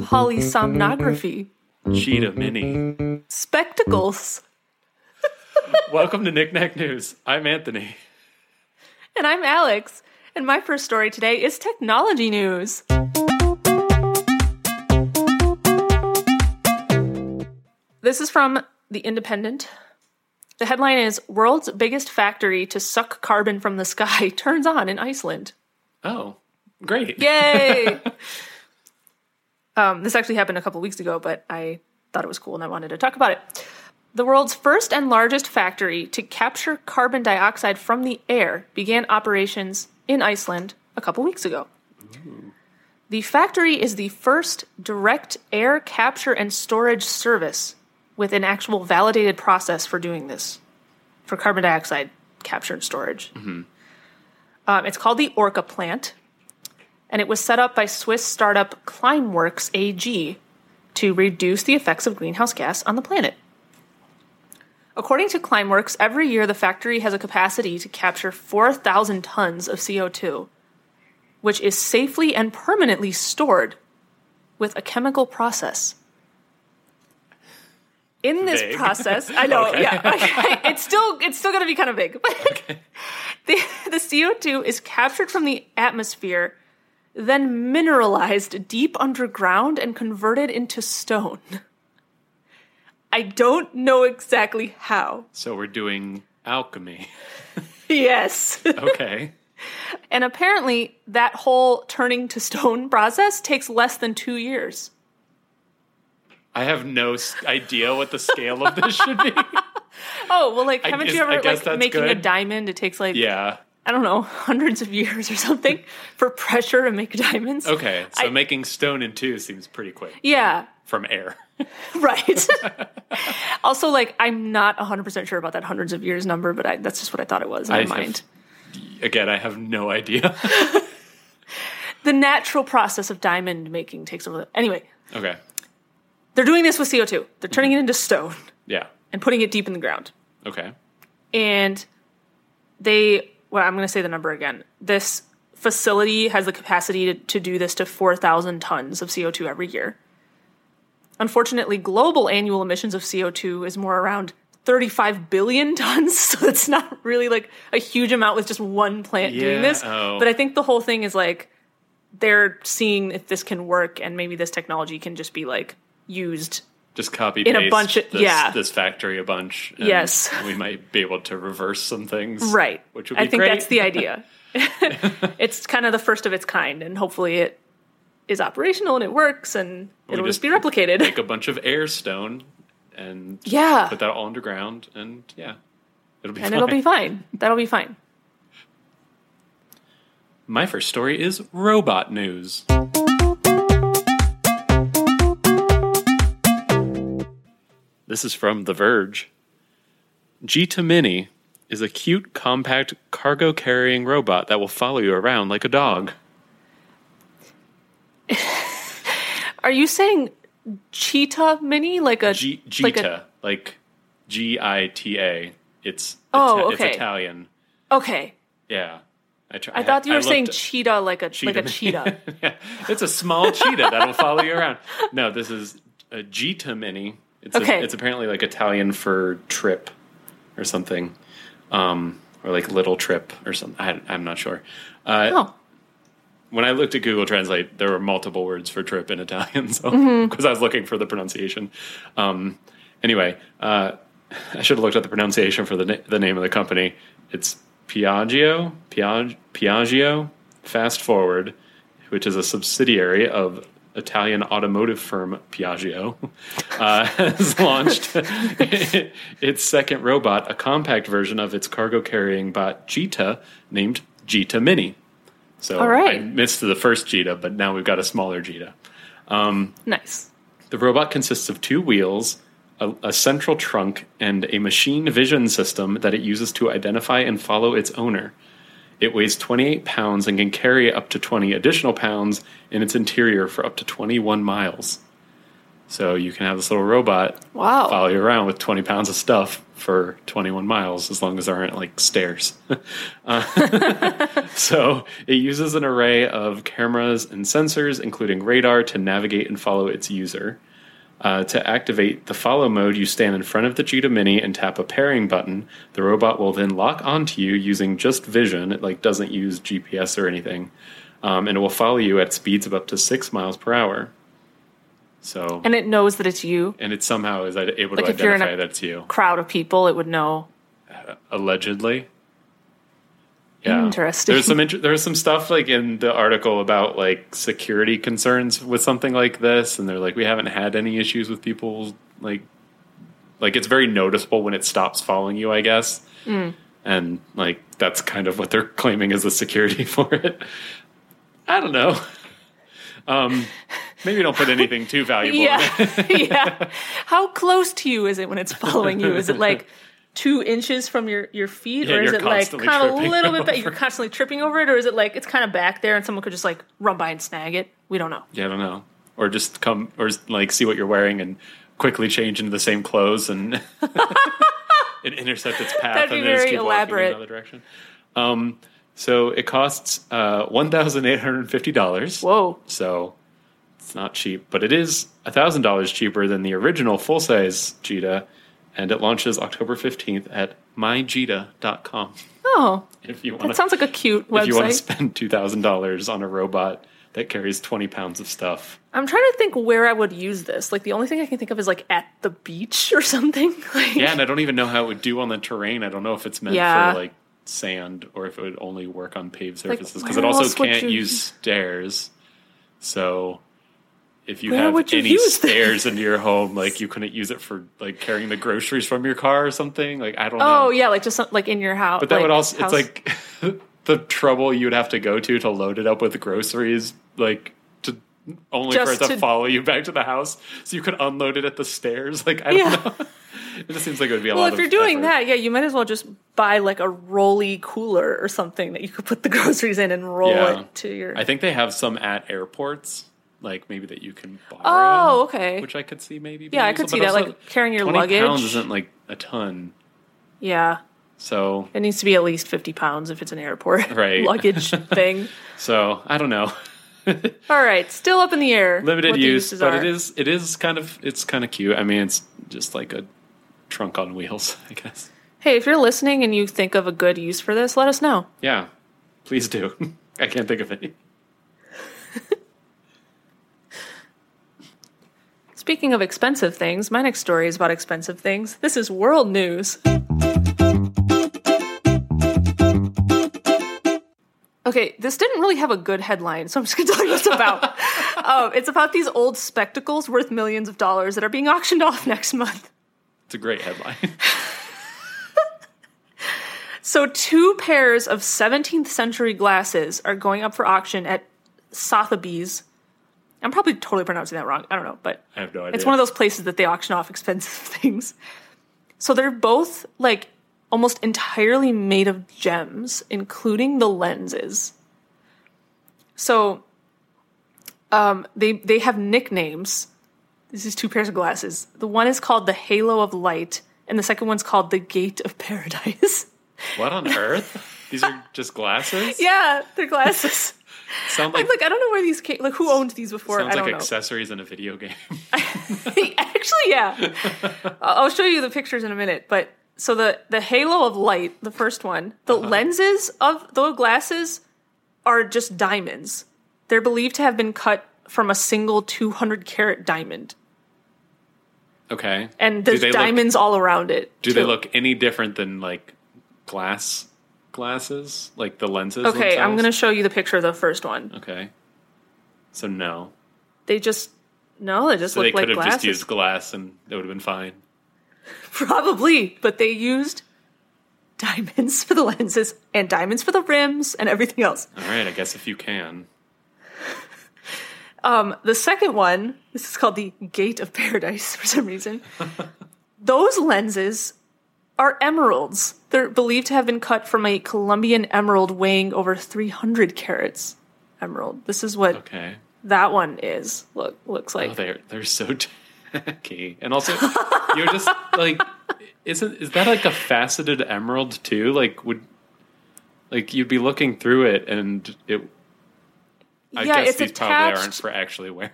Polysomnography. Gita Mini. Spectacles. Welcome to Knick-Knack News. I'm Anthony. And I'm Alex. And my first story today is technology news. This is from The Independent. The headline is, World's Biggest Factory to Suck Carbon from the Sky Turns On in Iceland. Oh, great. Yay! This actually happened a couple weeks ago, but I thought it was cool and I wanted to talk about it. The world's first and largest factory to capture carbon dioxide from the air began operations in Iceland a couple weeks ago. Ooh. The factory is the first direct air capture and storage service with an actual validated process for doing this, for carbon dioxide capture and storage. Mm-hmm. It's called the Orca Plant, and it was set up by Swiss startup Climeworks AG to reduce the effects of greenhouse gas on the planet. According to Climeworks, every year the factory has a capacity to capture 4,000 tons of CO2, which is safely and permanently stored with a chemical process. In this vague. Process, I know, okay. Yeah, okay, it's still going to be kind of vague. But okay. The CO2 is captured from the atmosphere, then mineralized deep underground and converted into stone. I don't know exactly how. So we're doing alchemy. Yes. Okay. And apparently that whole turning to stone process takes less than 2 years. I have no idea what the scale of this should be. Oh, well, like, haven't you ever, like, making good. A diamond? It takes, like, yeah. I don't know, hundreds of years or something for pressure to make diamonds. Okay, so making stone in two seems pretty quick. Yeah. From air. Right. Also, like, I'm not 100% sure about that hundreds of years number, but that's just what I thought it was in my mind. Again, I have no idea. The natural process of diamond making takes over. Anyway. Okay. They're doing this with CO2. They're turning it into stone. Yeah. And putting it deep in the ground. Okay. And they... Well, I'm going to say the number again. This facility has the capacity to do this to 4,000 tons of CO2 every year. Unfortunately, global annual emissions of CO2 is more around 35 billion tons, so it's not really like a huge amount with just one plant doing this. Oh. But I think the whole thing is like they're seeing if this can work and maybe this technology can just be like used. Just copy paste this factory a bunch. And yes, we might be able to reverse some things. Right, which would be great. I think that's the idea. It's kind of the first of its kind, and hopefully it is operational and it works, and it'll just be replicated. Make a bunch of air stone and put that all underground, and it'll be fine. And it'll be fine. That'll be fine. My first story is robot news. This is from The Verge. Gita Mini is a cute, compact, cargo-carrying robot that will follow you around like a dog. Are you saying Cheetah Mini? Like a... Gita. Like Gita. It's Italian. Okay. Yeah. I thought you were saying cheetah like a cheetah. Yeah. It's a small cheetah that will follow you around. No, this is a Gita Mini. It's apparently like Italian for trip or something, or like little trip or something. I'm not sure. When I looked at Google Translate, there were multiple words for trip in Italian, so because I was looking for the pronunciation. Anyway, I should have looked up the pronunciation for the name of the company. It's Piaggio Fast Forward, which is a subsidiary of Italian automotive firm Piaggio has launched its second robot, a compact version of its cargo-carrying bot Gita, named Gita Mini. So all right. I missed the first Gita, but now we've got a smaller Gita. Nice. The robot consists of two wheels, a central trunk, and a machine vision system that it uses to identify and follow its owner. It weighs 28 pounds and can carry up to 20 additional pounds in its interior for up to 21 miles. So you can have this little robot follow you around with 20 pounds of stuff for 21 miles, as long as there aren't like stairs. So it uses an array of cameras and sensors, including radar, to navigate and follow its user. To activate the follow mode, you stand in front of the Gita Mini and tap a pairing button. The robot will then lock onto you using just vision. It like doesn't use GPS or anything. And it will follow you at speeds of up to 6 miles per hour. So, and it knows that it's you. And it somehow is able to identify that it's you. If you're in a crowd of people, it would know. Allegedly. Yeah. Interesting. There's some stuff like in the article about like security concerns with something like this, and they're like, we haven't had any issues with people like it's very noticeable when it stops following you, I guess. Mm. And like that's kind of what they're claiming is the security for it. I don't know. Maybe don't put anything too valuable in it. Yeah. How close to you is it when it's following you? Is it like 2 inches from your feet, or is it like kind of a little bit back? You're constantly tripping over it, or is it like it's kind of back there and someone could just like run by and snag it? We don't know. Yeah, I don't know. Or just come or like see what you're wearing and quickly change into the same clothes and it intercepts its path. That'd be and very just keep elaborate. Walking in another direction. So it costs $1,850. Whoa. So it's not cheap, but it is $1,000 cheaper than the original full-size Gita, and it launches October 15th at mygita.com. Oh, if you wanna, that sounds like a cute website. If you want to spend $2,000 on a robot that carries 20 pounds of stuff. I'm trying to think where I would use this. Like, the only thing I can think of is, like, at the beach or something. Like, yeah, and I don't even know how it would do on the terrain. I don't know if it's meant for, like, sand or if it would only work on paved surfaces, because it also can't use stairs. So if you have any stairs into your home, like you couldn't use it for like carrying the groceries from your car or something. Like I don't know. Oh yeah, like just like in your house. But that would also it's like the trouble you would have to go to load it up with groceries, like to only for it to follow you back to the house, so you could unload it at the stairs. Like I don't know. It just seems like it would be a lot of effort. Well, if you're doing that, yeah, you might as well just buy, like, a rolly cooler or something that you could put the groceries in and roll it to your... I think they have some at airports, like, maybe that you can borrow. Oh, okay. Which I could see maybe. Yeah, I could see that, like, carrying your luggage. 20 pounds isn't, like, a ton. Yeah. So... it needs to be at least 50 pounds if it's an airport luggage thing. So, I don't know. All right, still up in the air. Limited use, but it's kind of cute. I mean, it's just like a trunk on wheels, I guess. Hey, if you're listening and you think of a good use for this, let us know. Yeah, please do. I can't think of any. Speaking of expensive things, my next story is about expensive things. This is world news. Okay, this didn't really have a good headline, so I'm just going to tell you what it's about. It's about these old spectacles worth millions of dollars that are being auctioned off next month. It's a great headline. So 2 pairs of 17th century glasses are going up for auction at Sotheby's. I'm probably totally pronouncing that wrong. I don't know, but I have no idea. It's one of those places that they auction off expensive things. So they're both like almost entirely made of gems, including the lenses. So they have nicknames. This is 2 pairs of glasses. The one is called the Halo of Light, and the second one's called the Gate of Paradise. What on earth? These are just glasses? Yeah, they're glasses. Sound like I don't know where these came. Like, who owned these before? Sounds I don't like know. Accessories in a video game. Actually, yeah. I'll show you the pictures in a minute, but. So the Halo of Light, the first one, the lenses of the glasses are just diamonds. They're believed to have been cut from a single 200-carat diamond. Okay. And there's diamonds all around it. They look any different than, like, glasses? Like the lenses Okay, themselves? I'm going to show you the picture of the first one. Okay. So no. They just look like glasses. They could have just used glass and it would have been fine. Probably, but they used diamonds for the lenses and diamonds for the rims and everything else. All right, I guess if you can. The second one, this is called the Gate of Paradise for some reason. Those lenses are emeralds. They're believed to have been cut from a Colombian emerald weighing over 300 carats. Emerald. This is what that one looks like. Oh, they're so Okay. And also, you're just like, is that like a faceted emerald too? Like, you'd be looking through it, and I guess these probably aren't for actually wearing.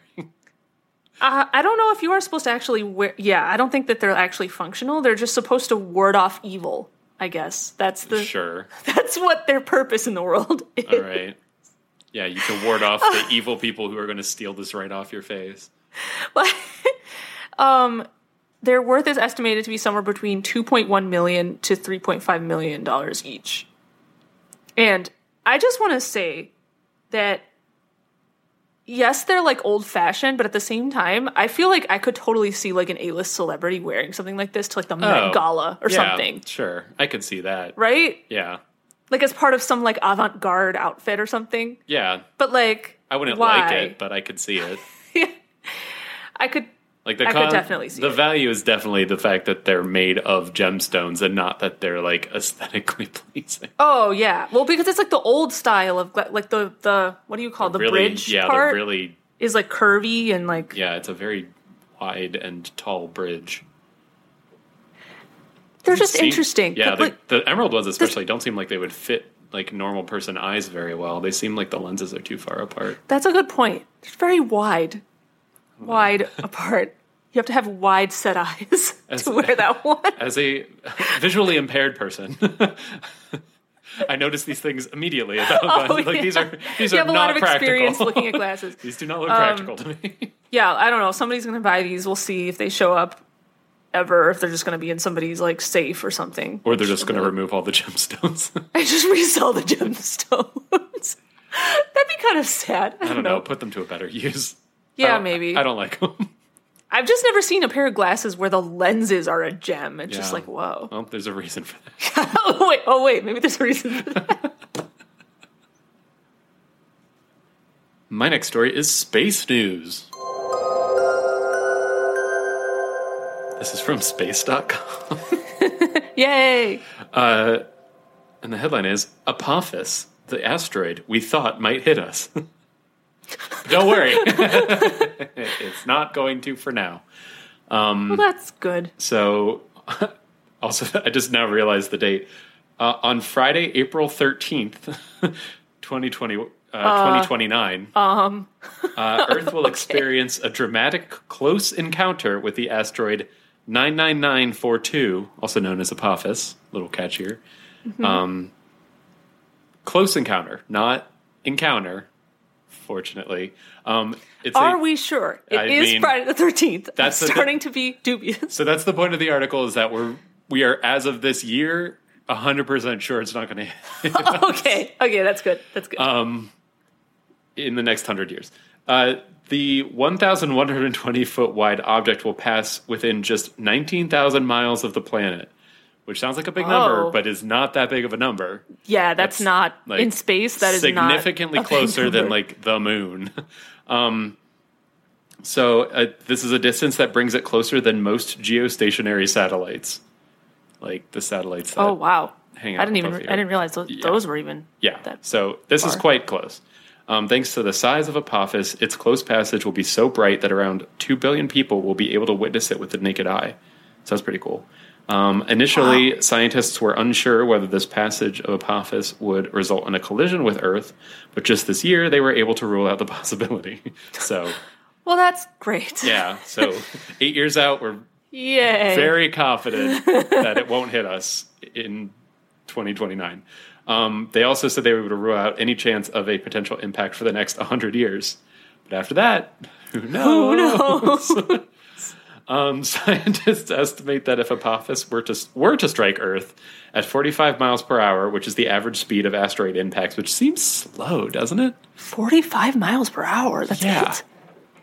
I don't know if you are supposed to actually wear. Yeah, I don't think that they're actually functional. They're just supposed to ward off evil, I guess. That's what their purpose in the world is. All right. Yeah, you can ward off the evil people who are going to steal this right off your face. But their worth is estimated to be somewhere between $2.1 million to $3.5 million each. And I just want to say that, yes, they're like old-fashioned, but at the same time, I feel like I could totally see like an A-list celebrity wearing something like this to like the Met Gala or something. Sure, I could see that. Right? Yeah. Like as part of some like avant-garde outfit or something. Yeah. But like, I wouldn't like it, but I could see it. Yeah. I could definitely see it. The value is definitely the fact that they're made of gemstones and not that they're like aesthetically pleasing. Oh yeah, well because it's like the old style of like the what do you call the bridge part? Yeah, really is like curvy and like yeah, it's a very wide and tall bridge. They're just interesting. Yeah, the emerald ones especially don't seem like they would fit like normal person eyes very well. They seem like the lenses are too far apart. That's a good point. They're very wide apart. You have to have wide set eyes to wear that one. As a visually impaired person, I notice these things immediately. These are not practical. You have a lot of experience looking at glasses. These do not look practical to me. Yeah, I don't know. Somebody's going to buy these. We'll see if they show up ever, if they're just going to be in somebody's like safe or something. Or they're just going to remove all the gemstones. I just resell the gemstones. That'd be kind of sad. I don't know. Put them to a better use. Yeah, maybe. I don't like them. I've just never seen a pair of glasses where the lenses are a gem. It's just like, whoa. Well, there's a reason for that. Oh, wait. Maybe there's a reason for that. My next story is space news. This is from space.com. Yay! And the headline is, Apophis, the asteroid we thought might hit us. Don't worry. It's not going to for now. Well, that's good. So, also, I just now realized the date. On Friday, April 13th, 2029, Earth will experience a dramatic close encounter with the asteroid 99942, also known as Apophis, a little catchier. Mm-hmm. Close encounter, not encounter. Fortunately, we sure it is Friday the 13th? That's starting to be dubious. So that's the point of the article: is that we are as of this year 100% sure it's not going to. Okay, that's good. That's good. In the next 100 years, the 1,120-foot wide object will pass within just 19,000 miles of the planet. Which sounds like a big number, but is not that big of a number. Yeah, that's not, like, in space, that is not significantly closer than, like, the moon. So this is a distance that brings it closer than most geostationary satellites. Like, the satellites that hang out. I didn't realize those were even that so this far. Is quite close. Thanks to the size of Apophis, its close passage will be so bright that around 2 billion people will be able to witness it with the naked eye. So that's pretty cool. Initially, scientists were unsure whether this passage of Apophis would result in a collision with Earth, but just this year they were able to rule out the possibility. So, well, that's great. Yeah, so 8 years out, we're very confident that it won't hit us in 2029. They also said they would rule out any chance of a potential impact for the next 100 years. But after that, who knows? Who knows? Scientists estimate that if Apophis were to strike Earth at 45 miles per hour, which is the average speed of asteroid impacts, which seems slow, doesn't it? 45 miles per hour? That's it?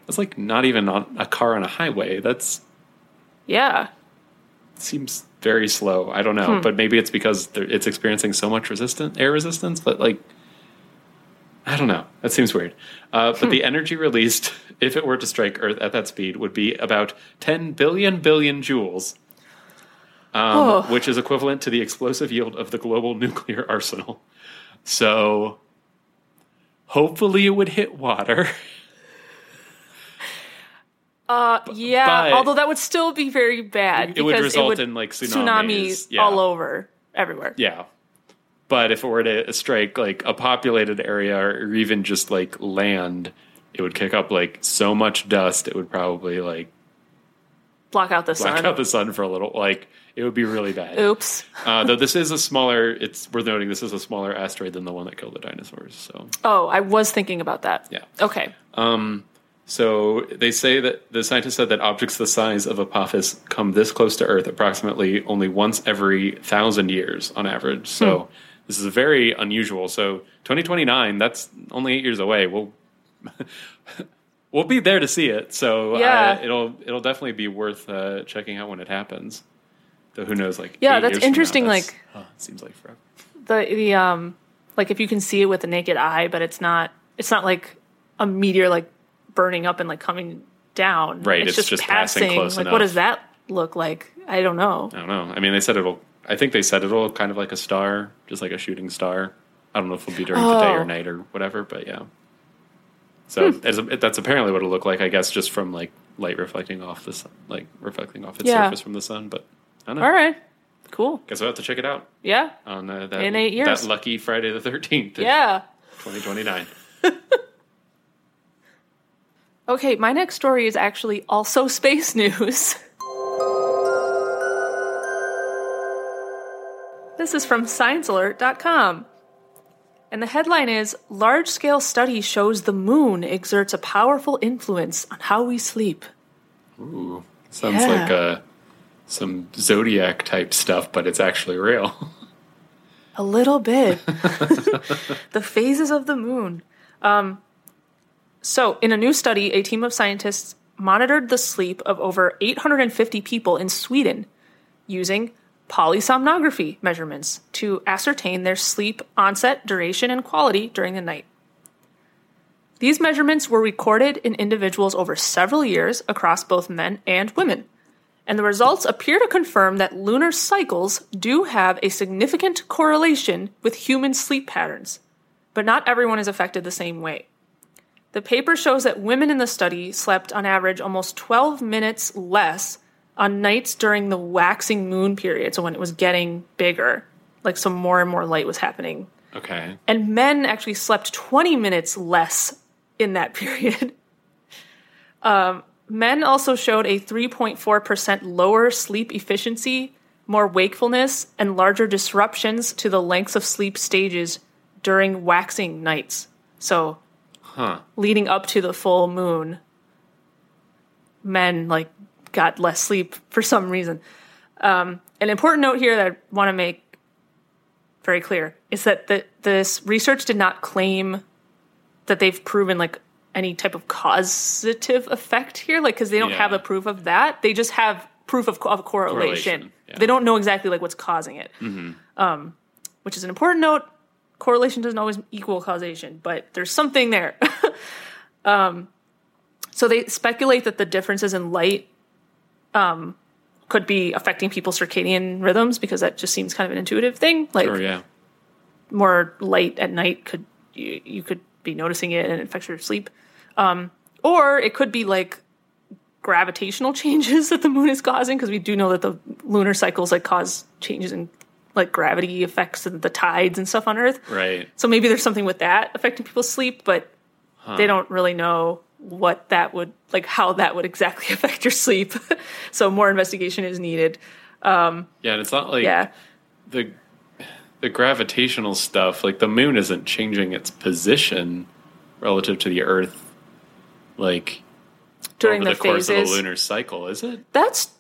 That's like not even on a car on a highway. That's... Yeah. Seems very slow. I don't know. But maybe it's because it's experiencing so much air resistance, but like... I don't know. That seems weird. But the energy released, if it were to strike Earth at that speed, would be about 10 billion joules, which is equivalent to the explosive yield of the global nuclear arsenal. So hopefully it would hit water. Yeah, although that would still be very bad. Because it would result in like tsunamis all over, everywhere. Yeah. But if it were to strike like a populated area or even just like land, it would kick up like so much dust. It would probably like block out the sun for a little. Like it would be really bad. Oops. Though this is a smaller. It's worth noting this is a smaller asteroid than the one that killed the dinosaurs. So. Oh, I was thinking about that. Yeah. Okay. So they say that the scientists said that objects the size of Apophis come this close to Earth approximately only once every 1,000 years on average. So this is very unusual. So 2029, that's only 8 years away. We'll be there to see it. So it'll definitely be worth checking out when it happens. Though who knows? Like that's interesting. Now, it seems like forever. The like if you can see it with the naked eye, but it's not like a meteor like burning up and like coming down. Right. It's just passing close enough. What does that look like? I don't know. I mean, they said it'll kind of like a star, just like a shooting star. I don't know if it'll be during the day or night or whatever, but yeah. So that's apparently what it'll look like, I guess, just from like light reflecting off the sun, like reflecting off its surface from the sun. But I don't know. All right, cool. Guess we'll have to check it out. Yeah. On that in 8 years, that lucky Friday the 13th. Yeah. 2029. Okay, my next story is actually also space news. This is from ScienceAlert.com. And the headline is, large-scale study shows the moon exerts a powerful influence on how we sleep. Ooh, sounds like some Zodiac-type stuff, but it's actually real. A little bit. The phases of the moon. So, in a new study, a team of scientists monitored the sleep of over 850 people in Sweden using polysomnography measurements to ascertain their sleep onset, duration, and quality during the night. These measurements were recorded in individuals over several years across both men and women, and the results appear to confirm that lunar cycles do have a significant correlation with human sleep patterns, but not everyone is affected the same way. The paper shows that women in the study slept on average almost 12 minutes less on nights during the waxing moon period, so when it was getting bigger, like some more and more light was happening. Okay. And men actually slept 20 minutes less in that period. Men also showed a 3.4% lower sleep efficiency, more wakefulness, and larger disruptions to the lengths of sleep stages during waxing nights. So leading up to the full moon, men, like, got less sleep for some reason. An important note here that I want to make very clear is that this research did not claim that they've proven like any type of causative effect here, like because they don't have a proof of that. They just have proof of correlation. Yeah. They don't know exactly like what's causing it, which is an important note. Correlation doesn't always equal causation, but there's something there. So they speculate that the differences in light could be affecting people's circadian rhythms because that just seems kind of an intuitive thing. Like more light at night could you could be noticing it and it affects your sleep. Or it could be like gravitational changes that the moon is causing because we do know that the lunar cycles like cause changes in like gravity effects and the tides and stuff on Earth. Right. So maybe there's something with that affecting people's sleep, but they don't really know what that would, like how that would exactly affect your sleep. So more investigation is needed. And it's not like the gravitational stuff, like the moon isn't changing its position relative to the Earth, like during over the course of the lunar cycle, is it? That's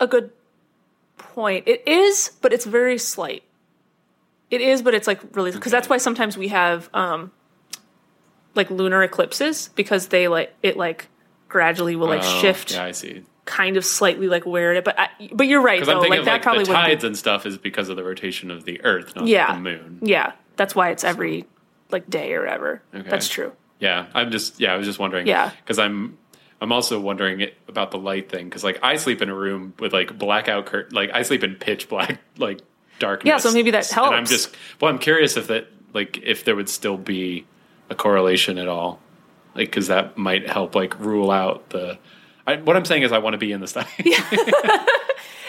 a good point. It is, but it's very slight. It is, but it's like really, because that's why sometimes we have, like lunar eclipses because they like it like gradually will like shift. Yeah, I see. Kind of slightly like where it, but you're right though. I'm thinking like that probably the tides and stuff is because of the rotation of the Earth, not the moon. Yeah, that's why it's every like day or ever. Okay. That's true. Yeah, I was just wondering. Yeah, because I'm also wondering about the light thing because like I sleep in a room with like blackout curtain, like I sleep in pitch black like darkness. Yeah, so maybe that helps. And I'm curious if there would still be a correlation at all like, because that might help like rule out the. What I'm saying is, I want to be in the study. Yeah.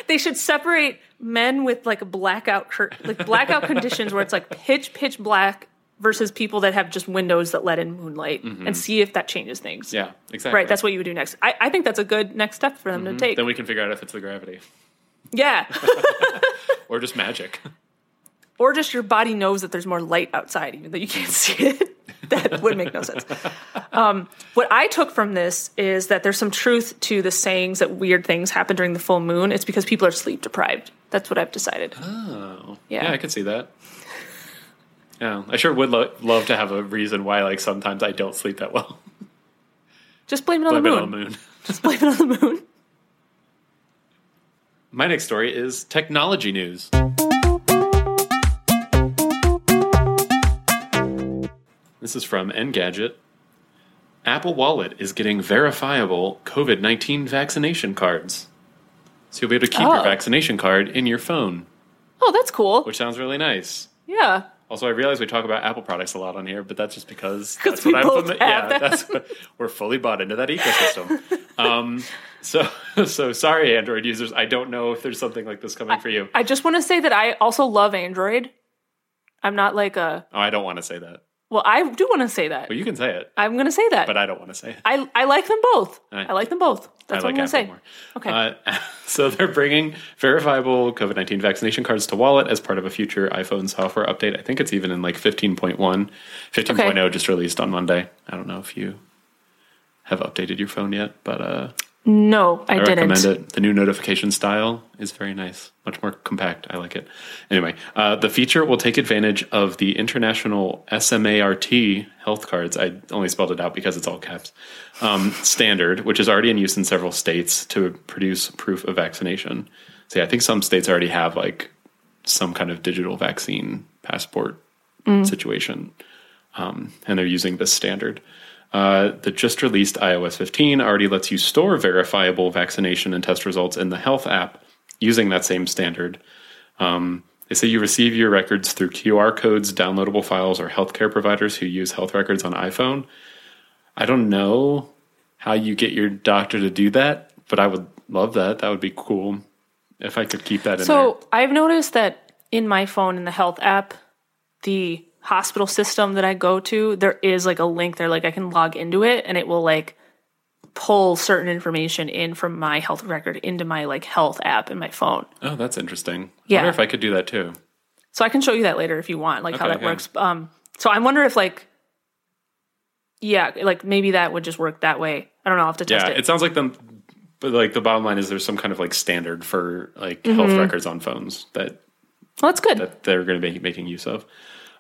They should separate men with like blackout conditions where it's like pitch black versus people that have just windows that let in moonlight, mm-hmm. and see if that changes things. Yeah, exactly. Right, that's what you would do next. I think that's a good next step for them mm-hmm. to take. Then we can figure out if it's the gravity. Yeah. Or just magic. Or just your body knows that there's more light outside, even though you can't see it. That would make no sense. What I took from this is that there's some truth to the sayings that weird things happen during the full moon. It's because people are sleep deprived. That's what I've decided. Oh. Yeah, I could see that. Yeah, I sure would love to have a reason why, like, sometimes I don't sleep that well. Just blame it on the moon. Just blame it on the moon. My next story is technology news. This is from Engadget. Apple Wallet is getting verifiable COVID-19 vaccination cards. So you'll be able to keep your vaccination card in your phone. Oh, that's cool. Which sounds really nice. Yeah. Also, I realize we talk about Apple products a lot on here, but that's just because that's what we're fully bought into that ecosystem. So sorry, Android users. I don't know if there's something like this coming for you. I just want to say that I also love Android. I'm not like a... Oh, I don't want to say that. Well, I do want to say that. Well, you can say it. I'm going to say that. But I don't want to say it. I like them both. I like them both. That's what I'm going to say. More. Okay. So they're bringing verifiable COVID-19 vaccination cards to Wallet as part of a future iPhone software update. I think it's even in like 15.1. 15.0 just released on Monday. I don't know if you have updated your phone yet, but... No, I didn't. I recommend it. The new notification style is very nice. Much more compact. I like it. Anyway, the feature will take advantage of the international SMART health cards. I only spelled it out because it's all caps. Standard, which is already in use in several states to produce proof of vaccination. So yeah, I think some states already have like some kind of digital vaccine passport situation. And they're using this standard. The just-released iOS 15 already lets you store verifiable vaccination and test results in the Health app using that same standard. They say you receive your records through QR codes, downloadable files, or healthcare providers who use health records on iPhone. I don't know how you get your doctor to do that, but I would love that. That would be cool if I could keep that in there. So I've noticed that in my phone, in the Health app, the hospital system that I go to, there is like a link there, like I can log into it and it will like pull certain information in from my health record into my like Health app in my phone. Oh, that's interesting. Yeah. I wonder if I could do that too. So I can show you that later if you want, like how that works. So I wonder if like, yeah, like maybe that would just work that way. I don't know. I'll have to test it. Yeah, it sounds like them, but like the bottom line is there's some kind of like standard for like health records on phones that, well, that's good. That they're going to be making use of.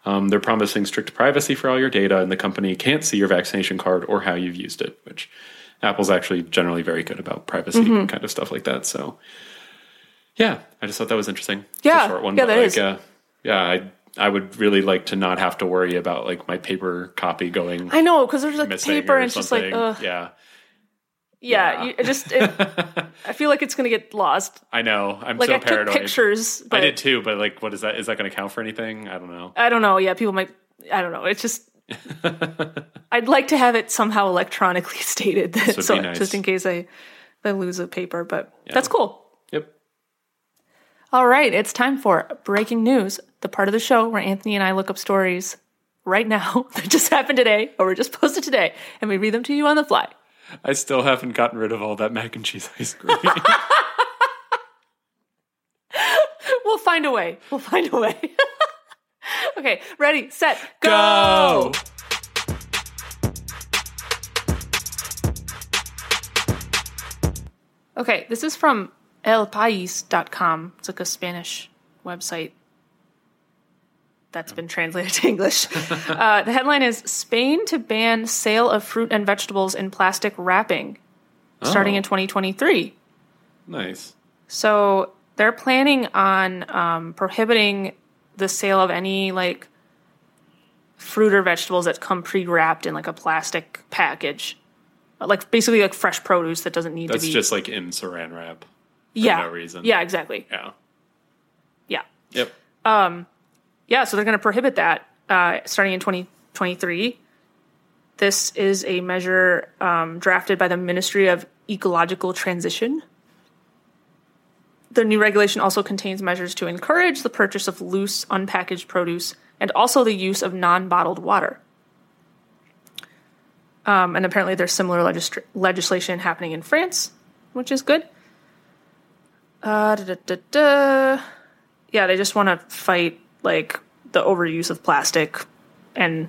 They're promising strict privacy for all your data, and the company can't see your vaccination card or how you've used it, which Apple's actually generally very good about privacy kind of stuff like that. So, yeah, I just thought that was interesting. Yeah, it's a short one, but that like, is. I would really like to not have to worry about like my paper copy going. I know, because there's like paper and it's just like Yeah. I feel like it's going to get lost. I know. I'm like, so paranoid. I took pictures. But I did too, but like, what is that? Is that going to count for anything? I don't know. Yeah, people might, I don't know. It's just, I'd like to have it somehow electronically stated. That, so nice. Just in case I lose a paper, but that's cool. Yep. All right. It's time for breaking news, the part of the show where Anthony and I look up stories right now that just happened today or were just posted today, and we read them to you on the fly. I still haven't gotten rid of all that mac and cheese ice cream. We'll find a way. We'll find a way. Okay, ready, set, go! Okay, this is from elpais.com. It's like a Spanish website that's been translated to English. The headline is Spain to ban sale of fruit and vegetables in plastic wrapping starting in 2023. Nice. So they're planning on prohibiting the sale of any like fruit or vegetables that come pre-wrapped in like a plastic package. Like basically like fresh produce that doesn't need to be. That's just like in saran wrap for no reason. Yeah, exactly. Yeah. Yeah. Yep. Yeah, so they're going to prohibit that starting in 2023. This is a measure drafted by the Ministry of Ecological Transition. The new regulation also contains measures to encourage the purchase of loose, unpackaged produce and also the use of non-bottled water. And apparently there's similar legislation happening in France, which is good. Yeah, they just want to fight, like, the overuse of plastic and,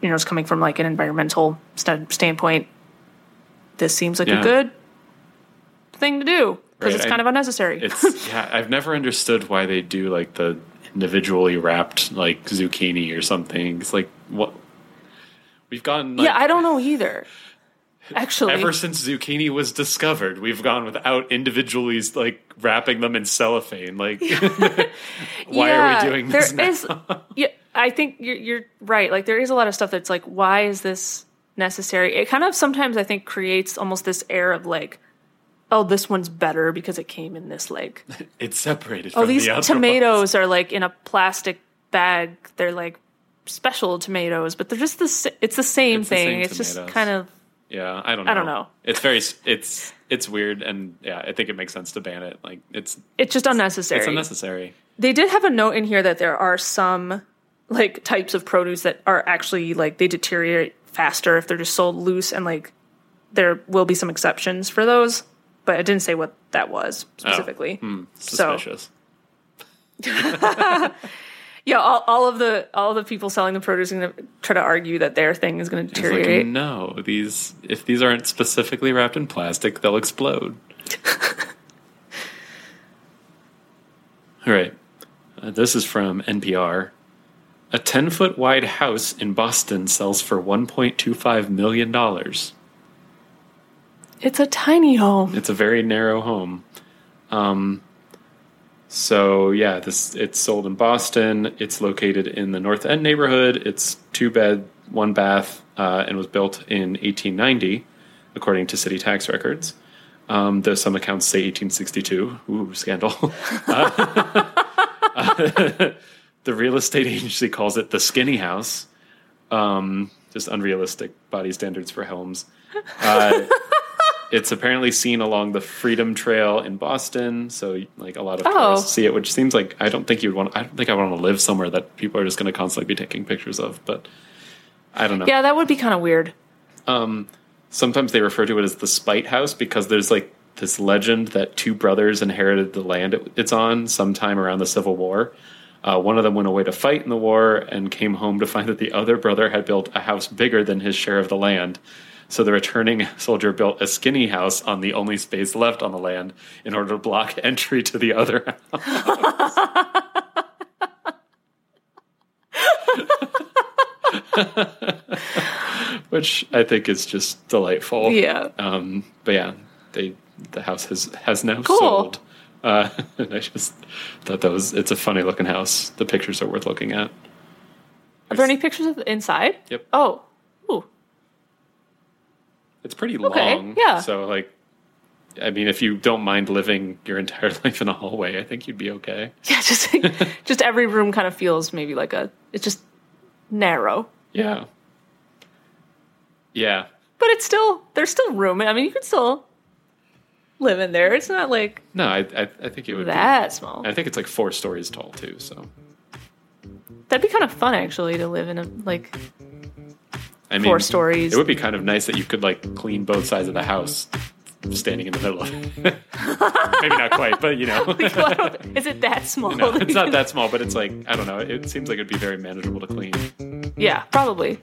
you know, it's coming from, like, an environmental standpoint. This seems like a good thing to do because it's kind of unnecessary. I've never understood why they do, like, the individually wrapped, like, zucchini or something. It's like, what? We've gotten... Like, I don't know either. Actually, ever since zucchini was discovered, we've gone without individually, like, wrapping them in cellophane. Like, why are we doing this there now? I think you're right. Like, there is a lot of stuff that's like, why is this necessary? It kind of sometimes, I think, creates almost this air of, like, oh, this one's better because it came in this, like... it's separated from the other ones. Oh, these tomatoes are, like, in a plastic bag. They're, like, special tomatoes, but they're just it's the same thing. It's just kind of... Yeah, I don't know. It's weird, and I think it makes sense to ban it. Like, it's just unnecessary. It's unnecessary. They did have a note in here that there are some, like, types of produce that are actually, like, they deteriorate faster if they're just sold loose, and, like, there will be some exceptions for those, but it didn't say what that was specifically. Suspicious. Yeah, all of the people selling the produce are going to try to argue that their thing is going to deteriorate. Like, no, if these aren't specifically wrapped in plastic, they'll explode. All right. This is from NPR. A 10-foot wide house in Boston sells for $1.25 million. It's a tiny home. It's a very narrow home. So, yeah, it's sold in Boston. It's located in the North End neighborhood. It's 2-bed, 1-bath, and was built in 1890, according to city tax records. Though some accounts say 1862. Ooh, scandal. The real estate agency calls it the skinny house. Just unrealistic body standards for homes. It's apparently seen along the Freedom Trail in Boston, so, like, a lot of tourists see it, which seems like I don't think I want to live somewhere that people are just going to constantly be taking pictures of, but I don't know. Yeah, that would be kind of weird. Sometimes they refer to it as the spite house because there's, like, this legend that two brothers inherited the land it's on sometime around the Civil War. One of them went away to fight in the war and came home to find that the other brother had built a house bigger than his share of the land. So the returning soldier built a skinny house on the only space left on the land in order to block entry to the other house. Which I think is just delightful. Yeah. But yeah, the house has now sold. And I just thought it's a funny looking house. The pictures are worth looking at. Are there any pictures of the inside? Yep. Oh. It's pretty long, yeah. So, like, I mean, if you don't mind living your entire life in a hallway, I think you'd be okay. Yeah, just like, just every room kind of feels maybe like it's just narrow. Yeah. Yeah. But there's still room. I mean, you could still live in there. It's not like... No, I think it would be... That small. I think it's like 4 stories tall, too, so... That'd be kind of fun, actually, to live in a, like... I mean, 4 stories. It would be kind of nice that you could, like, clean both sides of the house standing in the middle of it. Maybe not quite, but, you know. Is it that small? No, it's not that small, but it's like, I don't know. It seems like it'd be very manageable to clean. Yeah, probably.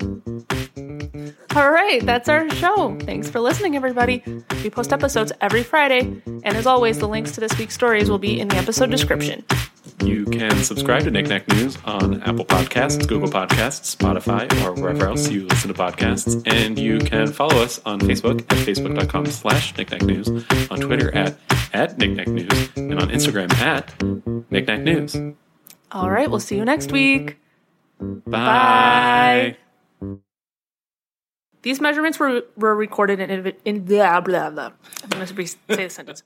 All right, that's our show. Thanks for listening, everybody. We post episodes every Friday. And as always, the links to this week's stories will be in the episode description. You can subscribe to Knick Knack News on Apple Podcasts, Google Podcasts, Spotify, or wherever else you listen to podcasts. And you can follow us on Facebook at facebook.com/Knick Knack News, on Twitter at Knick Knack News, and on Instagram at Knick Knack News. All right, we'll see you next week. Bye. Bye. These measures were recorded in... blah, blah, blah. I'm going to say the sentence.